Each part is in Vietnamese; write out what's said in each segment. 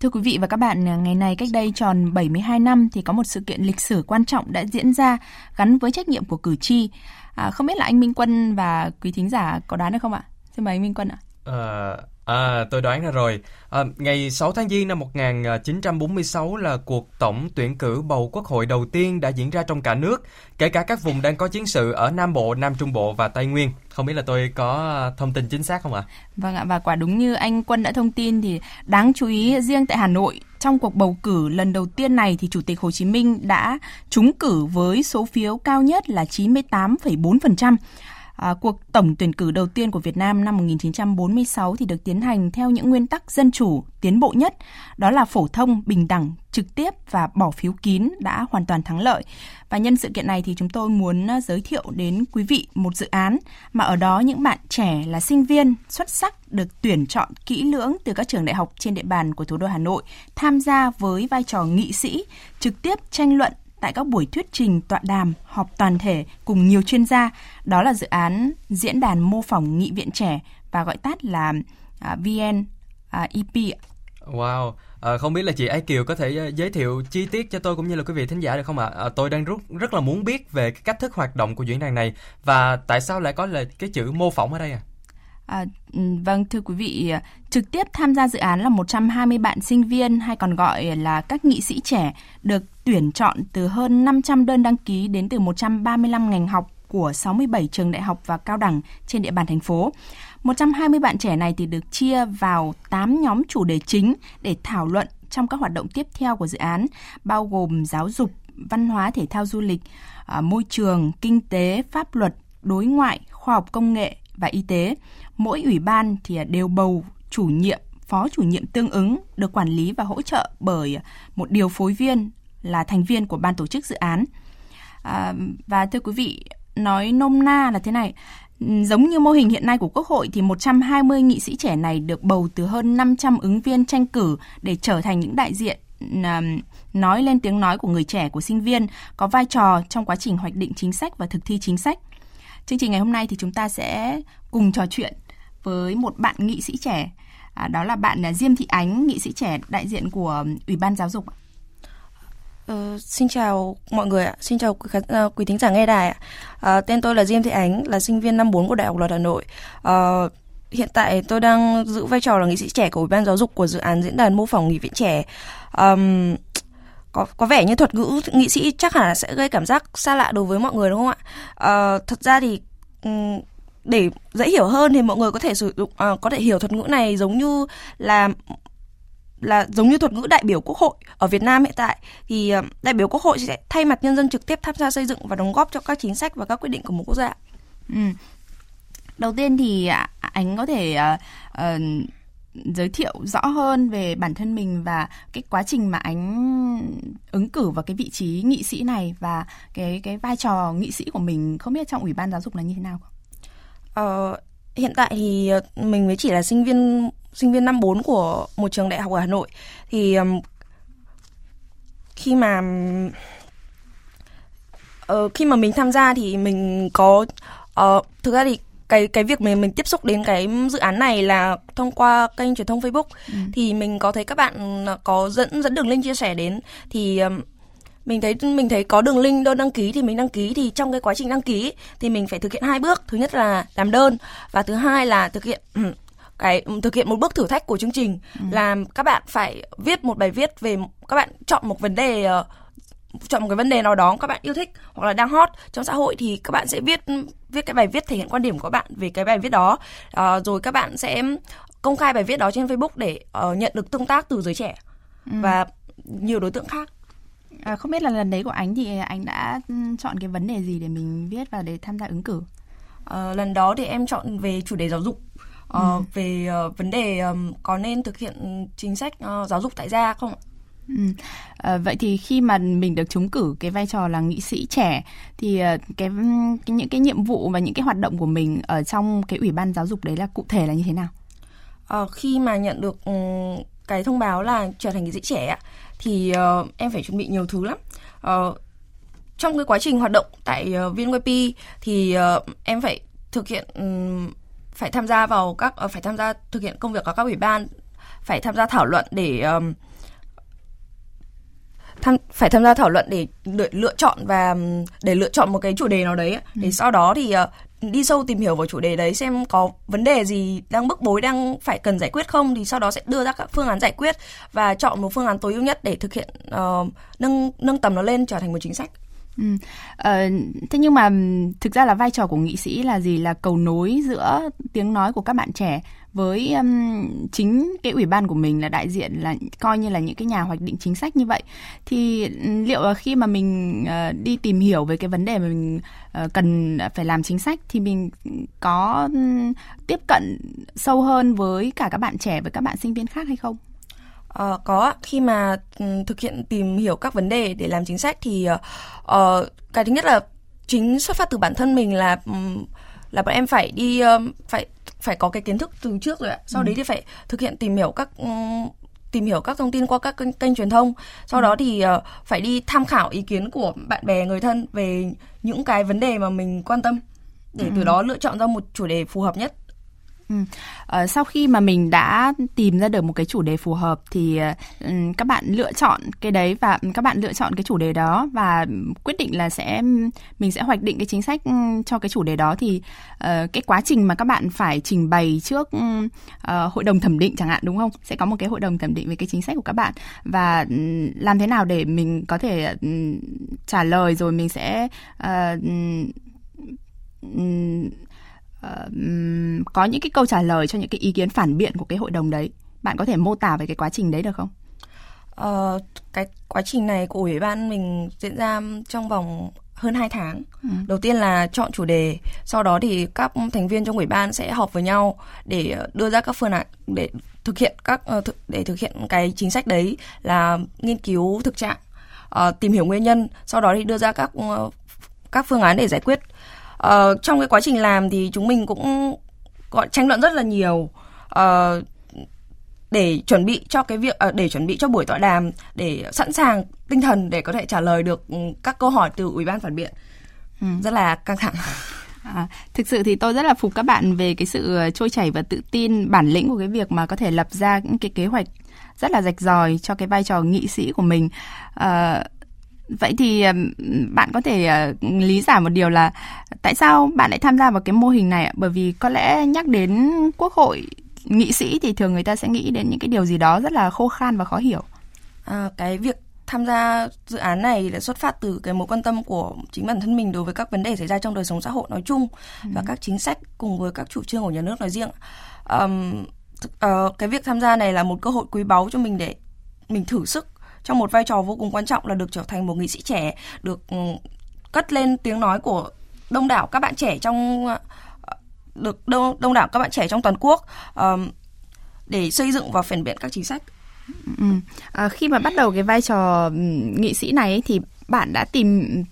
Thưa quý vị và các bạn, ngày này cách đây tròn 72 năm thì có một sự kiện lịch sử quan trọng đã diễn ra gắn với trách nhiệm của cử tri. Không biết là anh Minh Quân và quý thính giả có đoán được không ạ? Xin mời anh Minh Quân ạ. Tôi đoán ra rồi. Ngày 6 tháng Giêng năm 1946 là cuộc tổng tuyển cử bầu Quốc hội đầu tiên đã diễn ra trong cả nước, kể cả các vùng đang có chiến sự ở Nam Bộ, Nam Trung Bộ và Tây Nguyên. Không biết là tôi có thông tin chính xác không ạ? Vâng ạ, và quả đúng như anh Quân đã thông tin thì đáng chú ý riêng tại Hà Nội, trong cuộc bầu cử lần đầu tiên này thì Chủ tịch Hồ Chí Minh đã trúng cử với số phiếu cao nhất là 98,4%. Cuộc tổng tuyển cử đầu tiên của Việt Nam năm 1946 thì được tiến hành theo những nguyên tắc dân chủ tiến bộ nhất, đó là phổ thông, bình đẳng, trực tiếp và bỏ phiếu kín đã hoàn toàn thắng lợi. Và nhân sự kiện này thì chúng tôi muốn giới thiệu đến quý vị một dự án mà ở đó những bạn trẻ là sinh viên xuất sắc được tuyển chọn kỹ lưỡng từ các trường đại học trên địa bàn của thủ đô Hà Nội tham gia với vai trò nghị sĩ, trực tiếp tranh luận tại các buổi thuyết trình, tọa đàm, họp toàn thể cùng nhiều chuyên gia. Đó là dự án Diễn đàn Mô phỏng Nghị viện Trẻ và gọi tắt là VNEP. Wow, không biết là chị Ai Kiều có thể giới thiệu chi tiết cho tôi cũng như là quý vị thính giả được không ạ? Tôi đang rất là muốn biết về cái cách thức hoạt động của diễn đàn này và tại sao lại có là cái chữ mô phỏng ở đây ạ? Vâng, thưa quý vị, trực tiếp tham gia dự án là 120 bạn sinh viên hay còn gọi là các nghị sĩ trẻ được tuyển chọn từ hơn 500 đơn đăng ký đến từ 135 ngành học của 67 trường đại học và cao đẳng trên địa bàn thành phố. 120 bạn trẻ này thì được chia vào 8 nhóm chủ đề chính để thảo luận trong các hoạt động tiếp theo của dự án, bao gồm giáo dục, văn hóa, thể thao, du lịch, môi trường, kinh tế, pháp luật, đối ngoại, khoa học công nghệ và y tế. Mỗi ủy ban thì đều bầu chủ nhiệm, phó chủ nhiệm tương ứng, được quản lý và hỗ trợ bởi một điều phối viên là thành viên của ban tổ chức dự án. Và thưa quý vị, nói nôm na là thế này, giống như mô hình hiện nay của Quốc hội thì 120 nghị sĩ trẻ này được bầu từ hơn 500 ứng viên tranh cử để trở thành những đại diện nói lên tiếng nói của người trẻ, của sinh viên, có vai trò trong quá trình hoạch định chính sách và thực thi chính sách. Chương trình ngày hôm nay thì chúng ta sẽ cùng trò chuyện với một bạn nghị sĩ trẻ, đó là bạn Diêm Thị Ánh, nghị sĩ trẻ đại diện của Ủy ban Giáo dục. Xin chào mọi người ạ, xin chào quý thính giả nghe đài ạ. Tên tôi là Diêm Thị Ánh, là sinh viên năm 4 của Đại học Luật Hà Nội. Hiện tại tôi đang giữ vai trò là nghị sĩ trẻ của Ủy ban Giáo dục của dự án Diễn đàn Mô phỏng Nghị viện Trẻ. Có vẻ như thuật ngữ nghị sĩ chắc hẳn là sẽ gây cảm giác xa lạ đối với mọi người đúng không ạ? Thật ra thì để dễ hiểu hơn thì mọi người có thể sử dụng có thể hiểu thuật ngữ này giống như thuật ngữ đại biểu Quốc hội ở Việt Nam hiện tại. Thì đại biểu Quốc hội sẽ thay mặt nhân dân trực tiếp tham gia xây dựng và đóng góp cho các chính sách và các quyết định của một quốc gia. Đầu tiên thì anh có thể giới thiệu rõ hơn về bản thân mình và cái quá trình mà anh ứng cử vào cái vị trí nghị sĩ này và cái vai trò nghị sĩ của mình, không biết trong Ủy ban Giáo dục là như thế nào không? Hiện tại thì mình mới chỉ là sinh viên năm 4 của một trường đại học ở Hà Nội. Thì khi mà mình tham gia thì mình có thực ra thì cái việc mình tiếp xúc đến cái dự án này là thông qua kênh truyền thông Facebook. Thì mình có thấy các bạn có dẫn đường link chia sẻ đến, thì mình thấy có đường link đơn đăng ký thì mình đăng ký. Thì trong cái quá trình đăng ký thì mình phải thực hiện 2 bước, thứ nhất là làm đơn và thứ hai là thực hiện một bước thử thách của chương trình, là các bạn phải viết một bài viết về, các bạn chọn một cái vấn đề nào đó các bạn yêu thích hoặc là đang hot trong xã hội, thì các bạn sẽ viết cái bài viết thể hiện quan điểm của bạn về cái bài viết đó, rồi các bạn sẽ công khai bài viết đó trên Facebook để nhận được tương tác từ giới trẻ và nhiều đối tượng khác. Không biết là lần đấy của anh thì anh đã chọn cái vấn đề gì để mình viết và để tham gia ứng cử? Lần đó thì em chọn về chủ đề giáo dục. Về vấn đề có nên thực hiện chính sách giáo dục tại gia không ạ? Vậy thì khi mà mình được trúng cử cái vai trò là nghị sĩ trẻ thì những cái nhiệm vụ và những cái hoạt động của mình ở trong cái Ủy ban Giáo dục đấy là cụ thể là như thế nào? Khi mà nhận được cái thông báo là trở thành nghị sĩ trẻ thì em phải chuẩn bị nhiều thứ lắm. Trong cái quá trình hoạt động tại VNWP thì em phải thực hiện thực hiện công việc ở các ủy ban, phải tham gia thảo luận để lựa chọn và để lựa chọn một cái chủ đề nào đấy, để sau đó thì đi sâu tìm hiểu vào chủ đề đấy, xem có vấn đề gì đang bức bối, đang phải cần giải quyết không, thì sau đó sẽ đưa ra các phương án giải quyết và chọn một phương án tối ưu nhất để thực hiện nâng tầm nó lên trở thành một chính sách. Thế nhưng mà thực ra là vai trò của nghị sĩ là gì? Là cầu nối giữa tiếng nói của các bạn trẻ với chính cái ủy ban của mình, là đại diện, là coi như là những cái nhà hoạch định chính sách như vậy. Thì liệu khi mà mình đi tìm hiểu về cái vấn đề mà mình cần phải làm chính sách thì mình có tiếp cận sâu hơn với cả các bạn trẻ, với các bạn sinh viên khác hay không? Có, khi mà thực hiện tìm hiểu các vấn đề để làm chính sách thì cái thứ nhất là chính xuất phát từ bản thân mình, là bọn em phải đi phải có cái kiến thức từ trước rồi ạ. Sau đấy thì phải thực hiện tìm hiểu các thông tin qua các kênh truyền thông. Sau đó thì phải đi tham khảo ý kiến của bạn bè, người thân về những cái vấn đề mà mình quan tâm, để từ đó lựa chọn ra một chủ đề phù hợp nhất. Sau khi mà mình đã tìm ra được một cái chủ đề phù hợp thì các bạn lựa chọn cái đấy, và các bạn lựa chọn cái chủ đề đó và quyết định là mình sẽ hoạch định cái chính sách cho cái chủ đề đó. Thì cái quá trình mà các bạn phải trình bày trước hội đồng thẩm định chẳng hạn, đúng không? Sẽ có một cái hội đồng thẩm định về cái chính sách của các bạn, và làm thế nào để mình có thể trả lời, rồi mình sẽ có những cái câu trả lời cho những cái ý kiến phản biện của cái hội đồng đấy. Bạn có thể mô tả về cái quá trình đấy được không? Cái quá trình này của ủy ban mình diễn ra trong vòng hơn 2 tháng. Đầu tiên là chọn chủ đề, sau đó thì các thành viên trong ủy ban sẽ họp với nhau để đưa ra các phương án để thực hiện cái chính sách đấy, là nghiên cứu thực trạng, tìm hiểu nguyên nhân, sau đó thì đưa ra các phương án để giải quyết. Trong cái quá trình làm thì chúng mình cũng tranh luận rất là nhiều để chuẩn bị cho cái việc để chuẩn bị cho buổi tọa đàm, để sẵn sàng tinh thần để có thể trả lời được các câu hỏi từ ủy ban phản biện. Rất là căng thẳng. Thực sự thì tôi rất là phục các bạn về cái sự trôi chảy và tự tin, bản lĩnh của cái việc mà có thể lập ra những cái kế hoạch rất là rạch ròi cho cái vai trò nghị sĩ của mình. Vậy thì bạn có thể lý giải một điều là tại sao bạn lại tham gia vào cái mô hình này ạ? Bởi vì có lẽ nhắc đến Quốc hội, nghị sĩ thì thường người ta sẽ nghĩ đến những cái điều gì đó rất là khô khan và khó hiểu. Cái việc tham gia dự án này là xuất phát từ cái mối quan tâm của chính bản thân mình đối với các vấn đề xảy ra trong đời sống xã hội nói chung và các chính sách cùng với các chủ trương của nhà nước nói riêng. Cái việc tham gia này là một cơ hội quý báu cho mình để mình thử sức trong một vai trò vô cùng quan trọng, là được trở thành một nghị sĩ trẻ, được cất lên tiếng nói của đông đảo các bạn trẻ trong toàn quốc để xây dựng và phản biện các chính sách. Khi mà bắt đầu cái vai trò nghị sĩ này ấy, thì bạn đã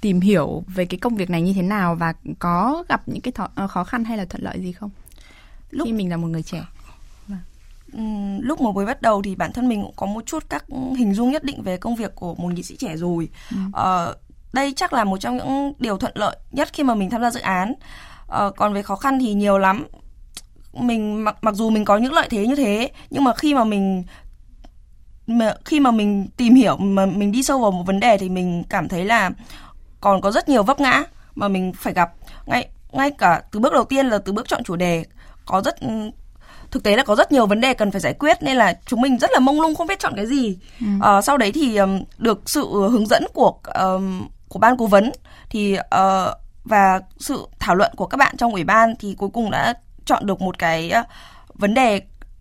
tìm hiểu về cái công việc này như thế nào, và có gặp những cái khó khăn hay là thuận lợi gì không khi mình là một người trẻ? Lúc mà mới bắt đầu thì bản thân mình cũng có một chút các hình dung nhất định về công việc của một nghị sĩ trẻ rồi. Đây chắc là một trong những điều thuận lợi nhất khi mà mình tham gia dự án. Còn về khó khăn thì nhiều lắm. Mình mặc dù mình có những lợi thế như thế, nhưng mà khi mà mình tìm hiểu, mà mình đi sâu vào một vấn đề thì mình cảm thấy là còn có rất nhiều vấp ngã mà mình phải gặp. Ngay cả từ bước đầu tiên là từ bước chọn chủ đề, thực tế là có rất nhiều vấn đề cần phải giải quyết, nên là chúng mình rất là mông lung, không biết chọn cái gì. Sau đấy thì được sự hướng dẫn của ban cố vấn thì và sự thảo luận của các bạn trong ủy ban, thì cuối cùng đã chọn được một cái vấn đề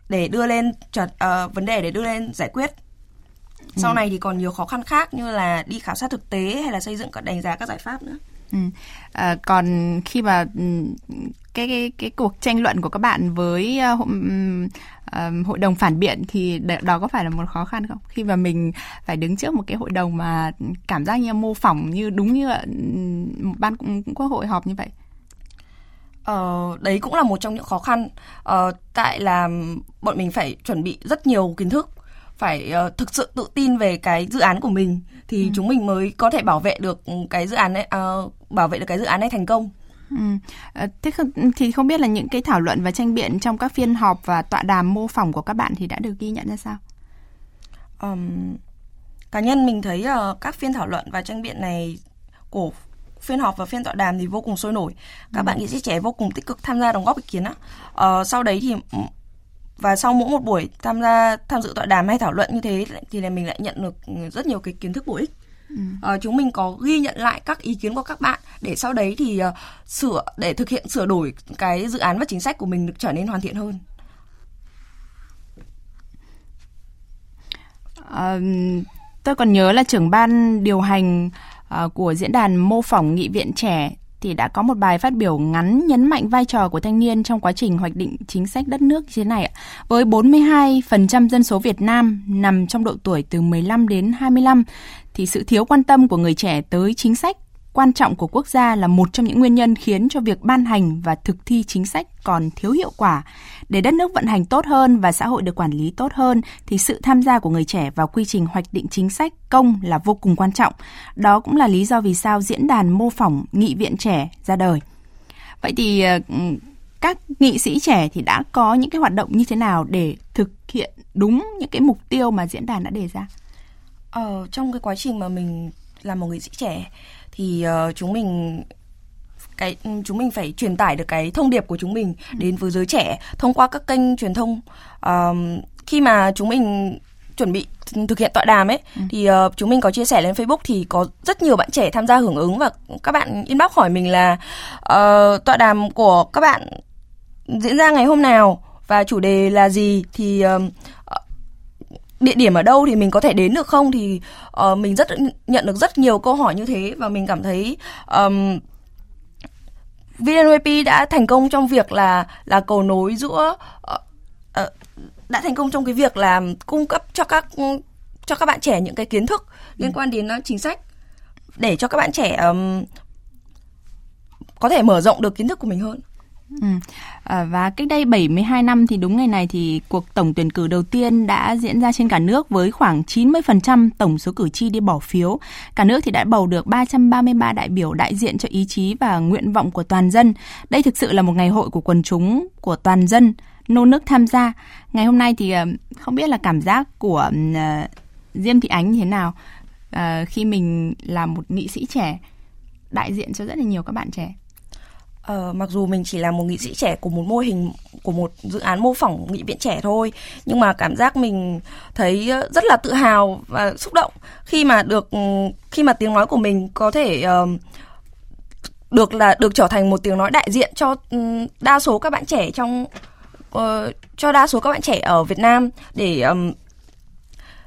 để đưa lên giải quyết. Sau này thì còn nhiều khó khăn khác như là đi khảo sát thực tế hay là xây dựng đánh giá các giải pháp nữa. Còn khi mà cái cuộc tranh luận của các bạn với hội đồng phản biện thì đó có phải là một khó khăn không? Khi mà mình phải đứng trước một cái hội đồng mà cảm giác như mô phỏng, như đúng như ban quốc hội họp như vậy. Đấy cũng là một trong những khó khăn, tại là bọn mình phải chuẩn bị rất nhiều kiến thức, phải thực sự tự tin về cái dự án của mình thì chúng mình mới có thể bảo vệ được cái dự án này thành công. Thế thì không biết là những cái thảo luận và tranh biện trong các phiên họp và tọa đàm mô phỏng của các bạn thì đã được ghi nhận ra sao? Cá nhân mình thấy các phiên thảo luận và tranh biện này của phiên họp và phiên tọa đàm thì vô cùng sôi nổi. Các bạn nghệ sĩ trẻ vô cùng tích cực tham gia đóng góp ý kiến á. Sau đấy thì và sau mỗi một buổi tham dự tọa đàm hay thảo luận như thế thì là mình lại nhận được rất nhiều cái kiến thức bổ ích. Chúng mình có ghi nhận lại các ý kiến của các bạn để sau đấy thì để thực hiện sửa đổi cái dự án và chính sách của mình được trở nên hoàn thiện hơn. Tôi còn nhớ là trưởng ban điều hành của diễn đàn mô phỏng nghị viện trẻ thì đã có một bài phát biểu ngắn nhấn mạnh vai trò của thanh niên trong quá trình hoạch định chính sách đất nước như thế này. Với 42% dân số Việt Nam nằm trong độ tuổi từ 15 đến 25 thì sự thiếu quan tâm của người trẻ tới chính sách quan trọng của quốc gia là một trong những nguyên nhân khiến cho việc ban hành và thực thi chính sách còn thiếu hiệu quả. Để đất nước vận hành tốt hơn và xã hội được quản lý tốt hơn thì sự tham gia của người trẻ vào quy trình hoạch định chính sách công là vô cùng quan trọng. Đó cũng là lý do vì sao diễn đàn mô phỏng nghị viện trẻ ra đời. Vậy thì các nghị sĩ trẻ thì đã có những cái hoạt động như thế nào để thực hiện đúng những cái mục tiêu mà diễn đàn đã đề ra? Trong cái quá trình mà mình là một nghệ sĩ trẻ thì chúng mình phải truyền tải được cái thông điệp của chúng mình đến với giới trẻ thông qua các kênh truyền thông. Khi mà chúng mình chuẩn bị thực hiện tọa đàm ấy thì chúng mình có chia sẻ lên Facebook thì có rất nhiều bạn trẻ tham gia hưởng ứng, và các bạn inbox hỏi mình là tọa đàm của các bạn diễn ra ngày hôm nào và chủ đề là gì, thì địa điểm ở đâu thì mình có thể đến được không, thì mình nhận được rất nhiều câu hỏi như thế, và mình cảm thấy VNWP đã thành công trong việc là cầu nối giữa đã thành công trong cái việc là cung cấp cho các bạn trẻ những cái kiến thức liên quan đến chính sách để cho các bạn trẻ có thể mở rộng được kiến thức của mình hơn. Và cách đây 72 năm thì đúng ngày này thì cuộc tổng tuyển cử đầu tiên đã diễn ra trên cả nước với khoảng 90% tổng số cử tri đi bỏ phiếu. Cả nước thì đã bầu được 333 đại biểu đại diện cho ý chí và nguyện vọng của toàn dân. Đây thực sự là một ngày hội của quần chúng, của toàn dân, nô nức tham gia. Ngày hôm nay thì không biết là cảm giác của Diêm Thị Ánh như thế nào khi mình là một nghị sĩ trẻ đại diện cho rất là nhiều các bạn trẻ. Mặc dù mình chỉ là một nghị sĩ trẻ của một mô hình, của một dự án mô phỏng nghị viện trẻ thôi, nhưng mà cảm giác mình thấy rất là tự hào và xúc động khi mà tiếng nói của mình có thể được trở thành một tiếng nói đại diện cho đa số các bạn trẻ cho đa số các bạn trẻ ở Việt Nam,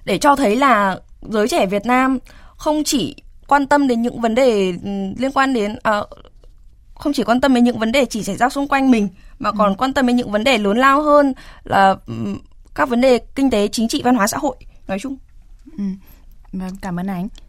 để cho thấy là giới trẻ Việt Nam không chỉ quan tâm đến những vấn đề chỉ xảy ra xung quanh mình mà còn quan tâm đến những vấn đề lớn lao hơn là các vấn đề kinh tế, chính trị, văn hóa, xã hội nói chung. Cảm ơn anh.